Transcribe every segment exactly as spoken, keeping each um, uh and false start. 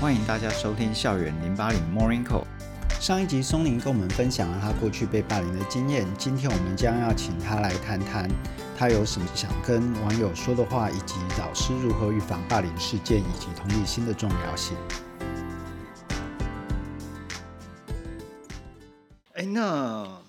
欢迎大家收听校园零八零 Morning Call。上一集松林跟我们分享了他过去被霸凌的经验，今天我们将要请他来谈谈他有什么想跟网友说的话，以及老师如何预防霸凌事件，以及同理心的重要性。哎，那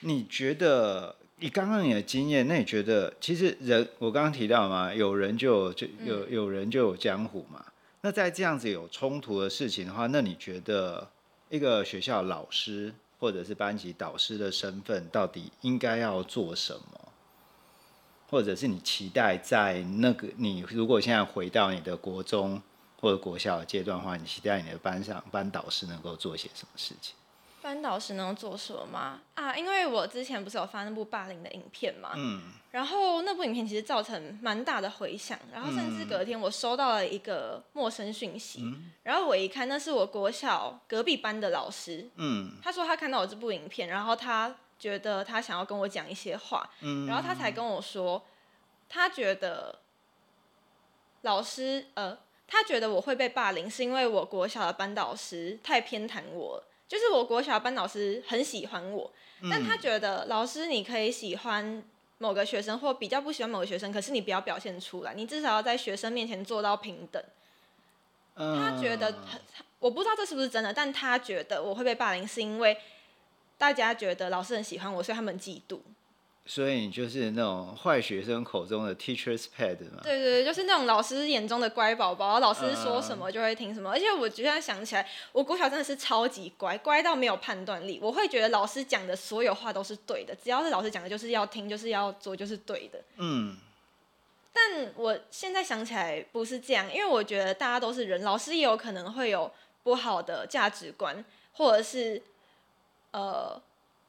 你觉得你刚刚你的经验，那你觉得其实人，我刚刚提到嘛，有人就有就有有人就有江湖嘛。那在这样子有冲突的事情的话，那你觉得一个学校老师或者是班级导师的身份到底应该要做什么，或者是你期待在那个你如果现在回到你的国中或者国小的阶段的话，你期待你的班上班导师能够做些什么事情？班导师能做什么吗？啊，因为我之前不是有发那部霸凌的影片嘛，嗯，然后那部影片其实造成蛮大的回响，然后甚至隔天我收到了一个陌生讯息，嗯，然后我一看，那是我国小隔壁班的老师，嗯，他说他看到我这部影片，然后他觉得他想要跟我讲一些话，嗯，然后他才跟我说，他觉得老师呃，他觉得我会被霸凌是因为我国小的班导师太偏袒我了。就是我国小班老师很喜欢我，但他觉得老师你可以喜欢某个学生或比较不喜欢某个学生，可是你不要表现出来，你至少要在学生面前做到平等。他觉得，我不知道这是不是真的，但他觉得我会被霸凌是因为大家觉得老师很喜欢我，所以他们嫉妒。所以你就是那种坏学生口中的 teacher's pet 嘛？对对对，就是那种老师眼中的乖宝宝，老师说什么就会听什么。嗯、而且我现在想起来，我国小真的是超级乖，乖到没有判断力。我会觉得老师讲的所有话都是对的，只要是老师讲的，就是要听，就是要做，就是对的。嗯。但我现在想起来不是这样，因为我觉得大家都是人，老师也有可能会有不好的价值观，或者是呃，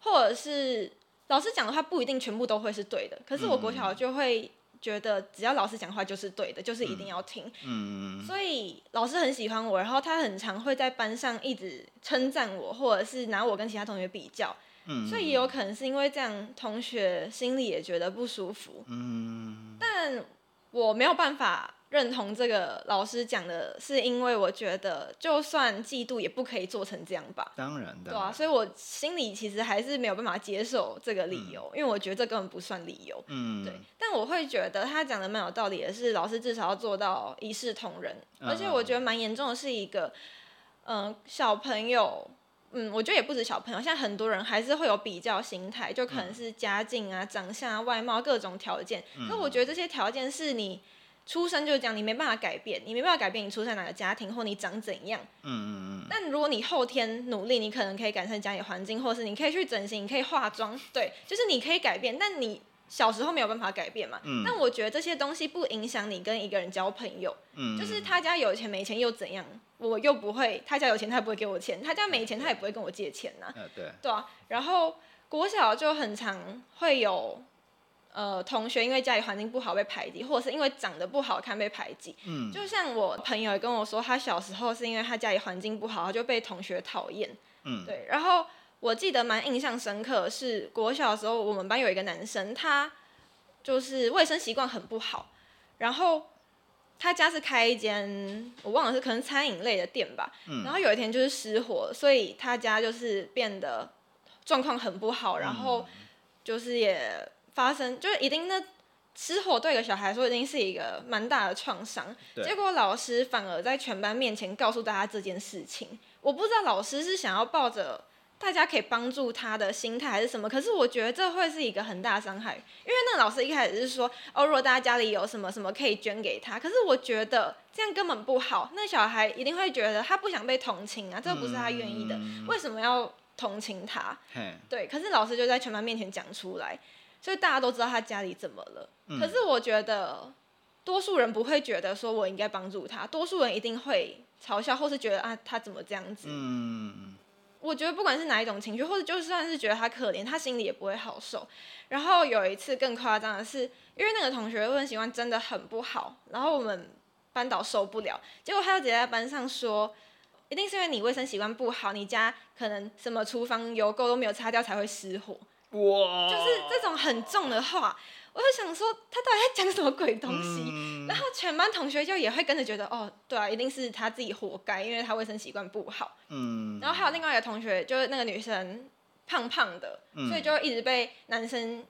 或者是。老师讲的话不一定全部都会是对的，可是我国小就会觉得只要老师讲话就是对的，就是一定要听。嗯嗯、所以老师很喜欢我，然后他很常会在班上一直称赞我，或者是拿我跟其他同学比较。嗯、所以也有可能是因为这样，同学心里也觉得不舒服。嗯、但我没有办法认同这个老师讲的，是因为我觉得就算嫉妒也不可以做成这样吧。当然的，对啊，所以我心里其实还是没有办法接受这个理由，嗯、因为我觉得这根本不算理由。嗯，对。但我会觉得他讲的蛮有道理的是，老师至少要做到一视同仁，嗯、而且我觉得蛮严重的是一个，嗯、呃，小朋友，嗯，我觉得也不止小朋友，现在很多人还是会有比较心态，就可能是家境啊、嗯、长相啊、外貌各种条件。嗯、可我觉得这些条件是你。出生就是这样，你没办法改变，你没办法改变你出生哪个家庭或你长怎样。嗯嗯嗯。但如果你后天努力，你可能可以改善家里环境，或是你可以去整形，你可以化妆，对，就是你可以改变。但你小时候没有办法改变嘛。嗯。但我觉得这些东西不影响你跟一个人交朋友。嗯。就是他家有钱没钱又怎样？我又不会，他家有钱他也不会给我钱，他家没钱他也不会跟我借钱呐、啊。嗯，对。对啊，然后国小就很常会有。呃，同学因为家里环境不好被排挤，或者是因为长得不好看被排挤。嗯，就像我朋友也跟我说，他小时候是因为他家里环境不好，他就被同学讨厌。嗯，对。然后我记得蛮印象深刻的是，国小的时候我们班有一个男生，他就是卫生习惯很不好，然后他家是开一间我忘了是可能餐饮类的店吧。嗯，然后有一天就是失火，所以他家就是变得状况很不好，然后就是也。发生就是一定那失火对一个小孩来说一定是一个蛮大的创伤，结果老师反而在全班面前告诉大家这件事情。我不知道老师是想要抱着大家可以帮助他的心态还是什么，可是我觉得这会是一个很大的伤害，因为那个老师一开始是说哦，如果大家家里有什么什么可以捐给他，可是我觉得这样根本不好，那小孩一定会觉得他不想被同情啊，这不是他愿意的，嗯、为什么要同情他？对，可是老师就在全班面前讲出来。所以大家都知道他家里怎么了，嗯、可是我觉得多数人不会觉得说我应该帮助他，多数人一定会嘲笑或是觉得啊他怎么这样子。嗯，我觉得不管是哪一种情绪，或者就算是觉得他可怜，他心里也不会好受。然后有一次更夸张的是，因为那个同学卫生习惯真的很不好，然后我们班导受不了，结果他就直接在班上说。一定是因为你卫生习惯不好，你家可能什么厨房油垢都没有擦掉才会失火。哇，就是这种很重的话，我就想说他到底在讲什么鬼东西、嗯、然后全班同学就也会跟着觉得哦对啊一定是他自己活该，因为他卫生习惯不好、嗯、然后还有另外一个同学就是那个女生胖胖的、嗯、所以就一直被男生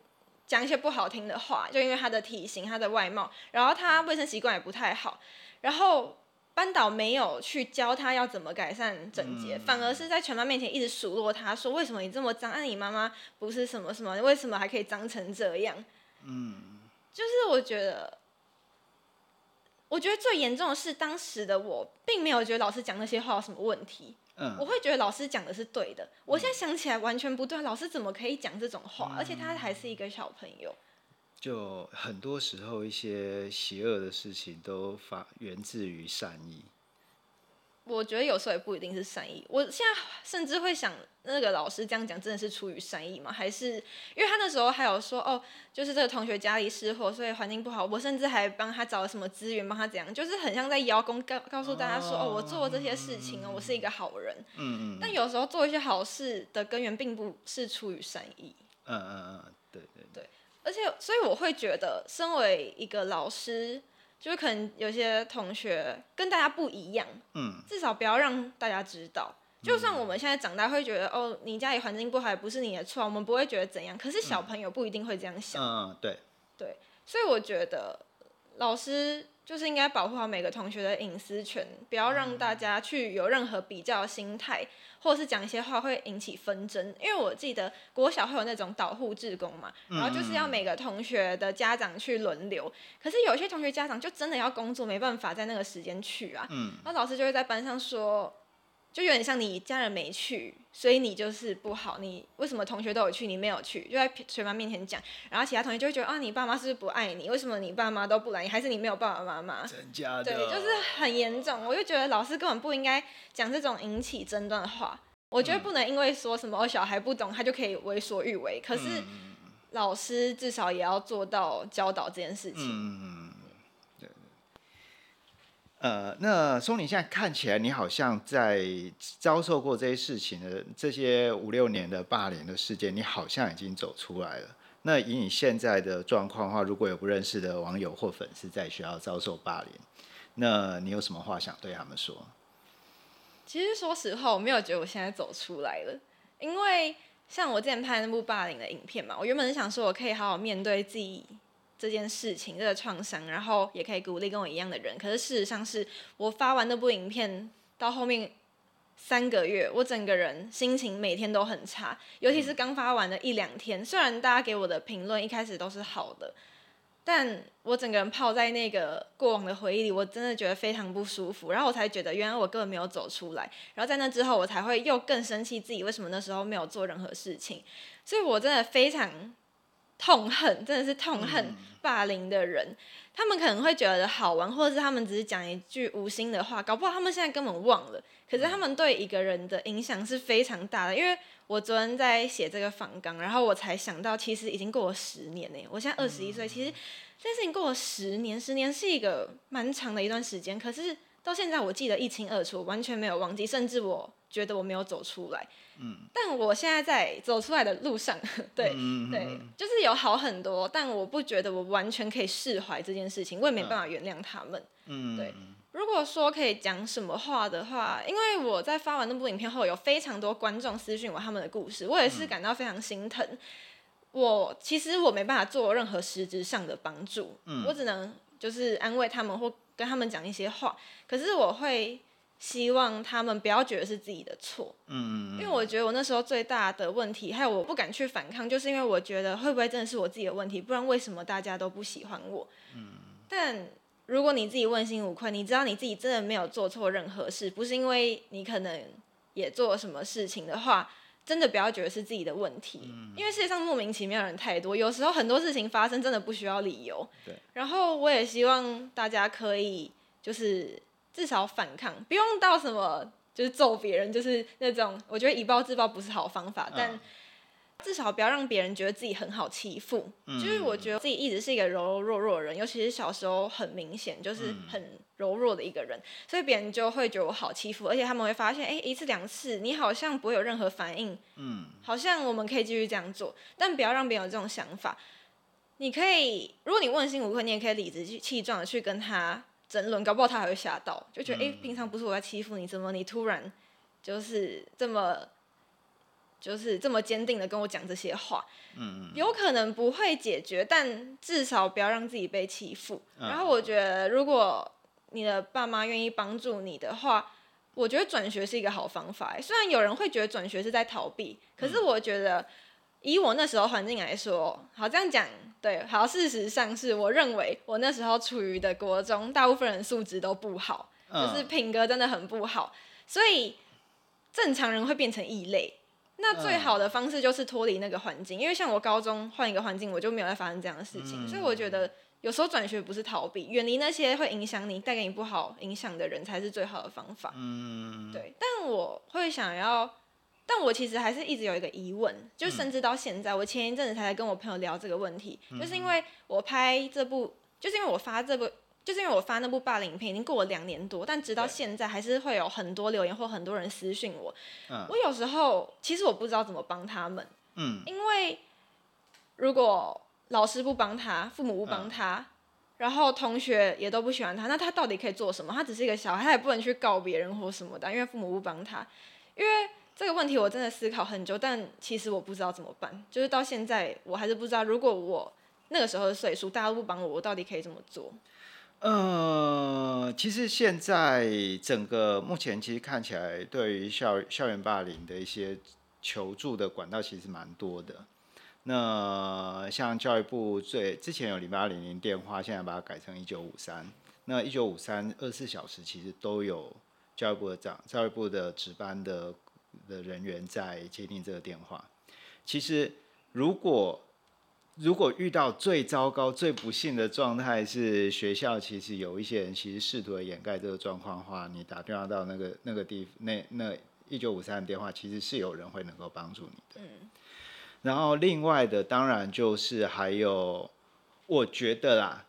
讲一些不好听的话，就因为他的体型他的外貌，然后他卫生习惯也不太好，然后班导没有去教他要怎么改善整洁、嗯、反而是在全班面前一直数落他说为什么你这么脏，那、啊、你妈妈不是什么什么，为什么还可以脏成这样。嗯，就是我觉得我觉得最严重的是当时的我并没有觉得老师讲那些话有什么问题、嗯、我会觉得老师讲的是对的，我现在想起来完全不对，老师怎么可以讲这种话、嗯、而且他还是一个小朋友。就很多时候一些邪恶的事情都发源自于善意，我觉得有时候也不一定是善意。我现在甚至会想那个老师这样讲真的是出于善意吗？还是因为他那时候还有说哦就是这个同学家里失火所以环境不好，我甚至还帮他找了什么资源帮他怎样，就是很像在邀功告诉大家说 哦, 哦我做了这些事情、哦、我是一个好人。嗯嗯，但有时候做一些好事的根源并不是出于善意。嗯嗯嗯，对对对。而且所以我会觉得身为一个老师，就是可能有些同学跟大家不一样、嗯、至少不要让大家知道。就算我们现在长大会觉得、嗯、哦，你家里环境不好也不是你的错，我们不会觉得怎样，可是小朋友不一定会这样想。嗯，嗯对对，所以我觉得老师就是应该保护好每个同学的隐私权，不要让大家去有任何比较心态、嗯、或者是讲一些话会引起纷争。因为我记得国小会有那种导护志工嘛，然后就是要每个同学的家长去轮流、嗯、可是有些同学家长就真的要工作没办法在那个时间去啊、嗯、然后老师就会在班上说就有点像你家人没去所以你就是不好，你为什么同学都有去你没有去，就在全班面前讲，然后其他同学就会觉得啊你爸妈是不是不爱你，为什么你爸妈都不来你，还是你没有爸爸妈妈。真假的？对，就是很严重。我就觉得老师根本不应该讲这种引起争端的话。我觉得不能因为说什么、嗯、小孩不懂他就可以为所欲为，可是老师至少也要做到教导这件事情。嗯呃，那松林现在看起来你好像在遭受过这些事情的这些五六年的霸凌的事件，你好像已经走出来了。那以你现在的状况的话，如果有不认识的网友或粉丝在学校遭受霸凌，那你有什么话想对他们说？其实说实话我没有觉得我现在走出来了，因为像我之前拍那部霸凌的影片嘛，我原本是想说我可以好好面对自己这件事情这个创伤，然后也可以鼓励跟我一样的人，可是事实上是我发完那部影片到后面三个月我整个人心情每天都很差，尤其是刚发完的一两天，虽然大家给我的评论一开始都是好的，但我整个人泡在那个过往的回忆里，我真的觉得非常不舒服，然后我才觉得原来我根本没有走出来，然后在那之后我才会又更生气自己为什么那时候没有做任何事情，所以我真的非常痛恨，真的是痛恨霸凌的人、嗯、他们可能会觉得好玩，或者是他们只是讲一句无心的话，搞不好他们现在根本忘了，可是他们对一个人的影响是非常大的。因为我昨天在写这个访纲，然后我才想到其实已经过了十年耶，我现在二十一岁、嗯、其实这件事情过了十年十年是一个蛮长的一段时间，可是到现在我记得一清二楚，完全没有忘记，甚至我觉得我没有走出来，嗯，但我现在在走出来的路上，对、嗯、对，就是有好很多，但我不觉得我完全可以释怀这件事情，我也没办法原谅他们，嗯，对。如果说可以讲什么话的话，因为我在发完那部影片后，有非常多观众私讯我他们的故事，我也是感到非常心疼。嗯、我其实我没办法做任何实质上的帮助，嗯，我只能就是安慰他们或跟他们讲一些话，可是我会希望他们不要觉得是自己的错，嗯，因为我觉得我那时候最大的问题，还有我不敢去反抗，就是因为我觉得会不会真的是我自己的问题，不然为什么大家都不喜欢我？嗯，但如果你自己问心无愧，你知道你自己真的没有做错任何事，不是因为你可能也做什么事情的话，真的不要觉得是自己的问题，嗯，因为世界上莫名其妙的人太多，有时候很多事情发生真的不需要理由。对，然后我也希望大家可以就是至少反抗，不用到什么就是揍别人，就是那种我觉得以暴制暴不是好方法，嗯，但至少不要让别人觉得自己很好欺负，嗯，就是我觉得自己一直是一个柔柔弱弱的人，尤其是小时候很明显就是很柔弱的一个人，嗯，所以别人就会觉得我好欺负，而且他们会发现哎，一次两次你好像不会有任何反应，嗯，好像我们可以继续这样做，但不要让别人有这种想法。你可以，如果你问心无愧，你也可以理直气壮的去跟他争论，搞不好他还会吓到，就觉得哎、嗯欸，平常不是我在欺负你，怎么你突然就是这么就是这么坚定的跟我讲这些话？嗯，有可能不会解决，但至少不要让自己被欺负。嗯、然后我觉得，如果你的爸妈愿意帮助你的话，我觉得转学是一个好方法、欸。虽然有人会觉得转学是在逃避，可是我觉得以我那时候环境来说，好这样讲，对，好，事实上是我认为我那时候处于的国中，大部分人素质都不好，就是品格真的很不好，所以正常人会变成异类。那最好的方式就是脱离那个环境，因为像我高中换一个环境，我就没有再发生这样的事情，所以我觉得。有时候转学不是逃避，远离那些会影响你、带给你不好影响的人才是最好的方法。嗯，对。但我会想要，但我其实还是一直有一个疑问，就甚至到现在，嗯、我前一阵子才跟我朋友聊这个问题，就是因为我拍这部，就是因为我发这部，就是因为我发那部霸凌影片已经过了两年多，但直到现在还是会有很多留言或很多人私讯我。嗯、我有时候其实我不知道怎么帮他们。嗯，因为如果老师不帮他，父母不帮他、嗯，然后同学也都不喜欢他，那他到底可以做什么？他只是一个小孩，他也不能去告别人或什么的，因为父母不帮他。因为这个问题我真的思考很久，但其实我不知道怎么办，就是到现在我还是不知道，如果我那个时候的岁数，大家都不帮我，我到底可以怎么做？呃，其实现在整个目前其实看起来，对于校校园霸凌的一些求助的管道，其实蛮多的。那像教育部最之前有零八零零电话，现在把它改成一九五三。那一九五三 二十四小时其实都有教育部的长教育部的值班 的, 的人员在接听这个电话。其实如果如果遇到最糟糕最不幸的状态是学校其实有一些人其实试图掩盖这个状况的话，你打电话到那个那个地那那一九五三的电话，其实是有人会能够帮助你的。嗯，然后另外的当然就是还有，我觉得啦，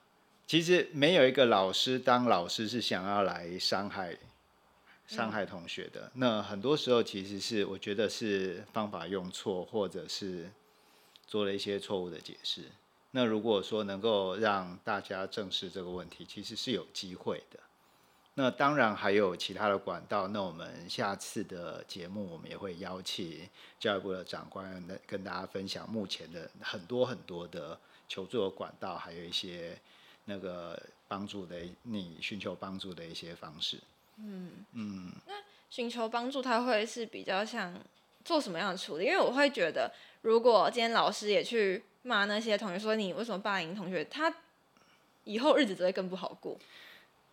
其实没有一个老师当老师是想要来伤害伤害同学的。那很多时候其实是我觉得是方法用错，或者是做了一些错误的解释。那如果说能够让大家正视这个问题，其实是有机会的。那当然还有其他的管道，那我们下次的节目我们也会邀请教育部的长官跟大家分享目前的很多很多的求助的管道，还有一些那个帮助的你寻求帮助的一些方式。嗯嗯，那寻求帮助它会是比较像做什么样的处理？因为我会觉得，如果今天老师也去骂那些同学说你为什么霸凌同学，他以后日子只会更不好过。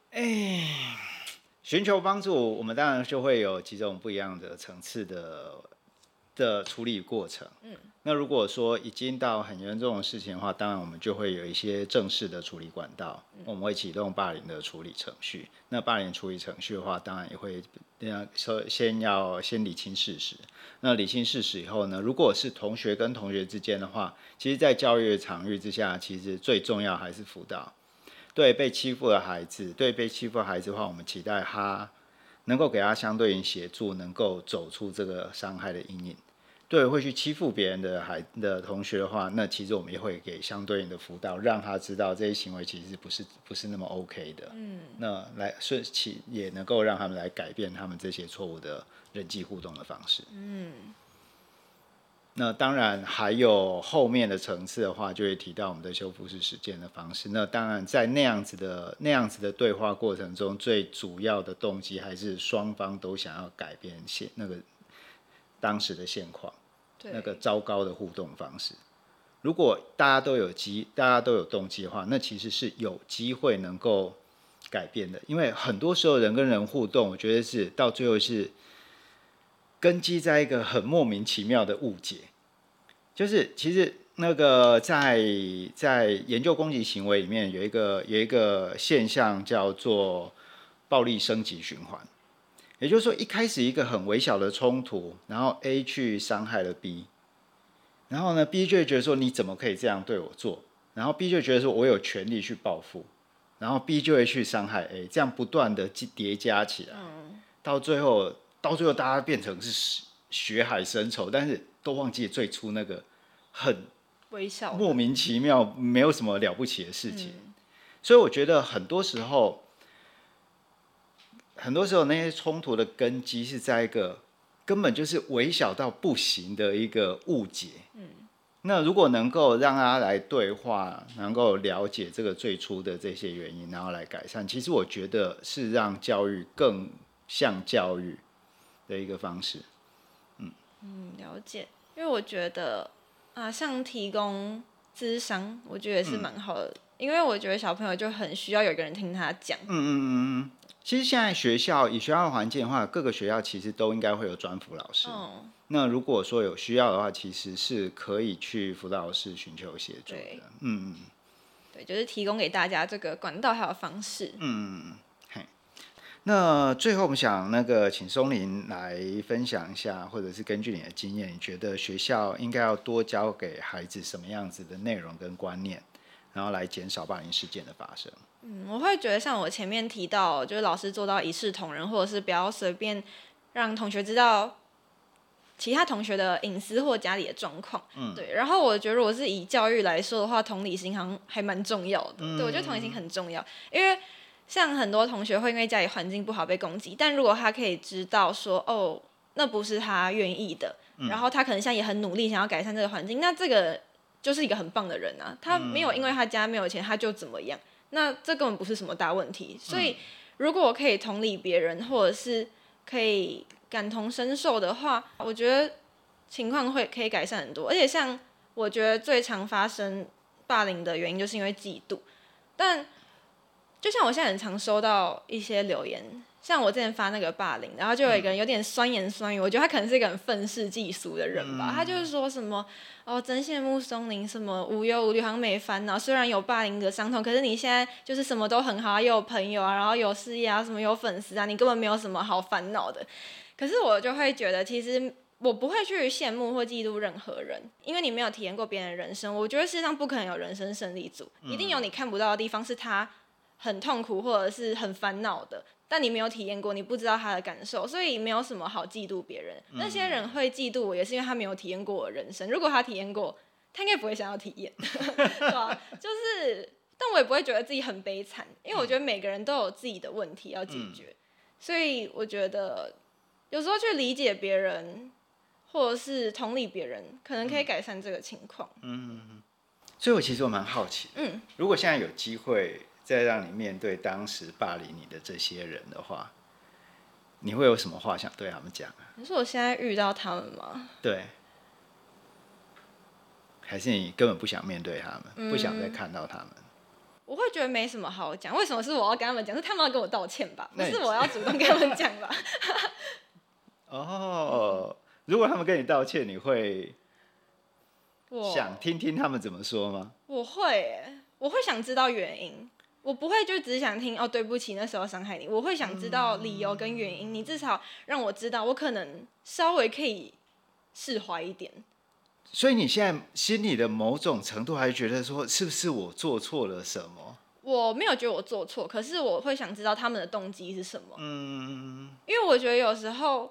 哎，寻求帮助，我们当然就会有几种不一样的层次 的, 的处理过程。嗯，那如果说已经到很严重的事情的话，当然我们就会有一些正式的处理管道，嗯、我们会启动霸凌的处理程序。那霸凌处理程序的话，当然也会先要先理清事实。那理清事实以后呢，如果是同学跟同学之间的话，其实，在教育场域之下，其实最重要还是辅导。对被欺负的孩子，对被欺负的孩子的话，我们期待他能够给他相对应协助，能够走出这个伤害的阴影。对会去欺负别人 的, 孩的同学的话，那其实我们也会给相对应的辅导，让他知道这些行为其实不是不是那么 OK 的。嗯，那来顺其也能够让他们来改变他们这些错误的人际互动的方式。嗯。那当然还有后面的层次的话，就会提到我们的修复式实践的方式。那当然在那样子的那样子的对话过程中，最主要的动机还是双方都想要改变现那个当时的现况，那个糟糕的互动方式。如果大家都有机大家都有动机的话，那其实是有机会能够改变的。因为很多时候人跟人互动，我觉得是到最后是根基在一个很莫名其妙的误解，就是其实那个在在研究攻击行为里面有一个有一个现象叫做暴力升级循环，也就是说一开始一个很微小的冲突，然后 A 去伤害了 B， 然后呢 B 就会觉得说你怎么可以这样对我做，然后 B 就觉得说我有权利去报复，然后 B 就会去伤害 A， 这样不断的叠加起来，到最后。到最后，大家变成是血海深仇，但是都忘记最初那个很微小莫名其妙，没有什么了不起的事情。嗯、所以我觉得很多时候，很多时候那些冲突的根基是在一个根本就是微小到不行的一个误解。嗯、那如果能够让他来对话，能够了解这个最初的这些原因，然后来改善，其实我觉得是让教育更像教育的一个方式。嗯，嗯，了解。因为我觉得啊，像提供諮商，我觉得也是蛮好的、嗯，因为我觉得小朋友就很需要有一个人听他讲。嗯嗯嗯，其实现在学校以学校的环境的话，各个学校其实都应该会有专辅老师、哦。那如果说有需要的话，其实是可以去辅导室寻求协助的。嗯嗯，对，就是提供给大家这个管道还有方式。嗯嗯。那最后我们想那个请松林来分享一下，或者是根据你的经验，你觉得学校应该要多教给孩子什么样子的内容跟观念，然后来减少霸凌事件的发生？嗯，我会觉得像我前面提到，就是老师做到一视同仁，或者是不要随便让同学知道其他同学的隐私或家里的状况。嗯，对。然后我觉得如果是以教育来说的话，同理心好像还蛮重要的。嗯、对，我觉得同理心很重要，因为像很多同学会因为家里环境不好被攻击，但如果他可以知道说，哦，那不是他愿意的、嗯，然后他可能现在也很努力想要改善这个环境，那这个就是一个很棒的人啊。他没有因为他家没有钱他就怎么样，那这根本不是什么大问题。所以如果我可以同理别人，或者是可以感同身受的话，我觉得情况会可以改善很多。而且像我觉得最常发生霸凌的原因就是因为嫉妒，但就像我现在很常收到一些留言，像我之前发那个霸凌，然后就有一个人有点酸言酸语，我觉得他可能是一个很愤世嫉俗的人吧、嗯、他就是说什么哦，真羡慕松林，什么无忧无虑好像没烦恼，虽然有霸凌的伤痛，可是你现在就是什么都很好，又有朋友啊，然后有事业啊，什么有粉丝啊，你根本没有什么好烦恼的。可是我就会觉得其实我不会去羡慕或嫉妒任何人，因为你没有体验过别人的人生。我觉得世界上不可能有人生胜利组，一定有你看不到的地方是他很痛苦或者是很烦恼的，但你没有体验过，你不知道他的感受，所以没有什么好嫉妒别人、嗯、那些人会嫉妒我也是因为他没有体验过我的人生，如果他体验过他应该不会想要体验对吧？就是但我也不会觉得自己很悲惨，因为我觉得每个人都有自己的问题要解决、嗯、所以我觉得有时候去理解别人或者是同理别人可能可以改善这个情况。 嗯, 嗯，所以我其实我蛮好奇、嗯、如果现在有机会再让你面对当时霸凌你的这些人的话，你会有什么话想对他们讲啊？你说我现在遇到他们吗？对，还是你根本不想面对他们、嗯、不想再看到他们？我会觉得没什么好讲。为什么是我要跟他们讲？是他们要跟我道歉吧，不是我要主动跟他们讲吧哦，如果他们跟你道歉，你会想听听他们怎么说吗？我会耶，我会想知道原因，我不会就只想听哦，对不起，那时候伤害你。我会想知道理由跟原因，嗯、你至少让我知道，我可能稍微可以释怀一点。所以你现在心里的某种程度还觉得说，是不是我做错了什么？我没有觉得我做错，可是我会想知道他们的动机是什么。嗯，因为我觉得有时候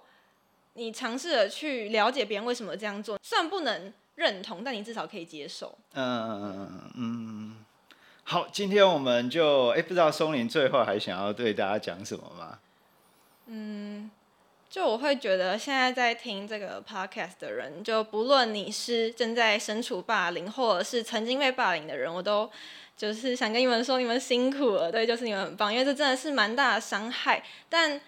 你尝试着去了解别人为什么这样做，虽然不能认同，但你至少可以接受。嗯嗯。好，今天我们就哎，不知道松林最后还想要对大家讲什么吗？嗯，就我会觉得现在在听这个 podcast 的人，就不论你是正在身处霸凌，或者是曾经被霸凌的人，我都就是想跟你们说，你们辛苦了，对，就是你们很棒，因为这真的是蛮大的伤害，但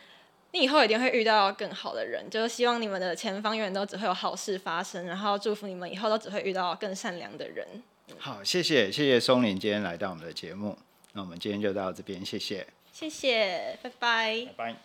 你以后一定会遇到更好的人，就希望你们的前方永远都只会有好事发生，然后祝福你们以后都只会遇到更善良的人。好，谢谢谢谢松林今天来到我们的节目，那我们今天就到这边，谢谢谢谢，拜拜拜拜。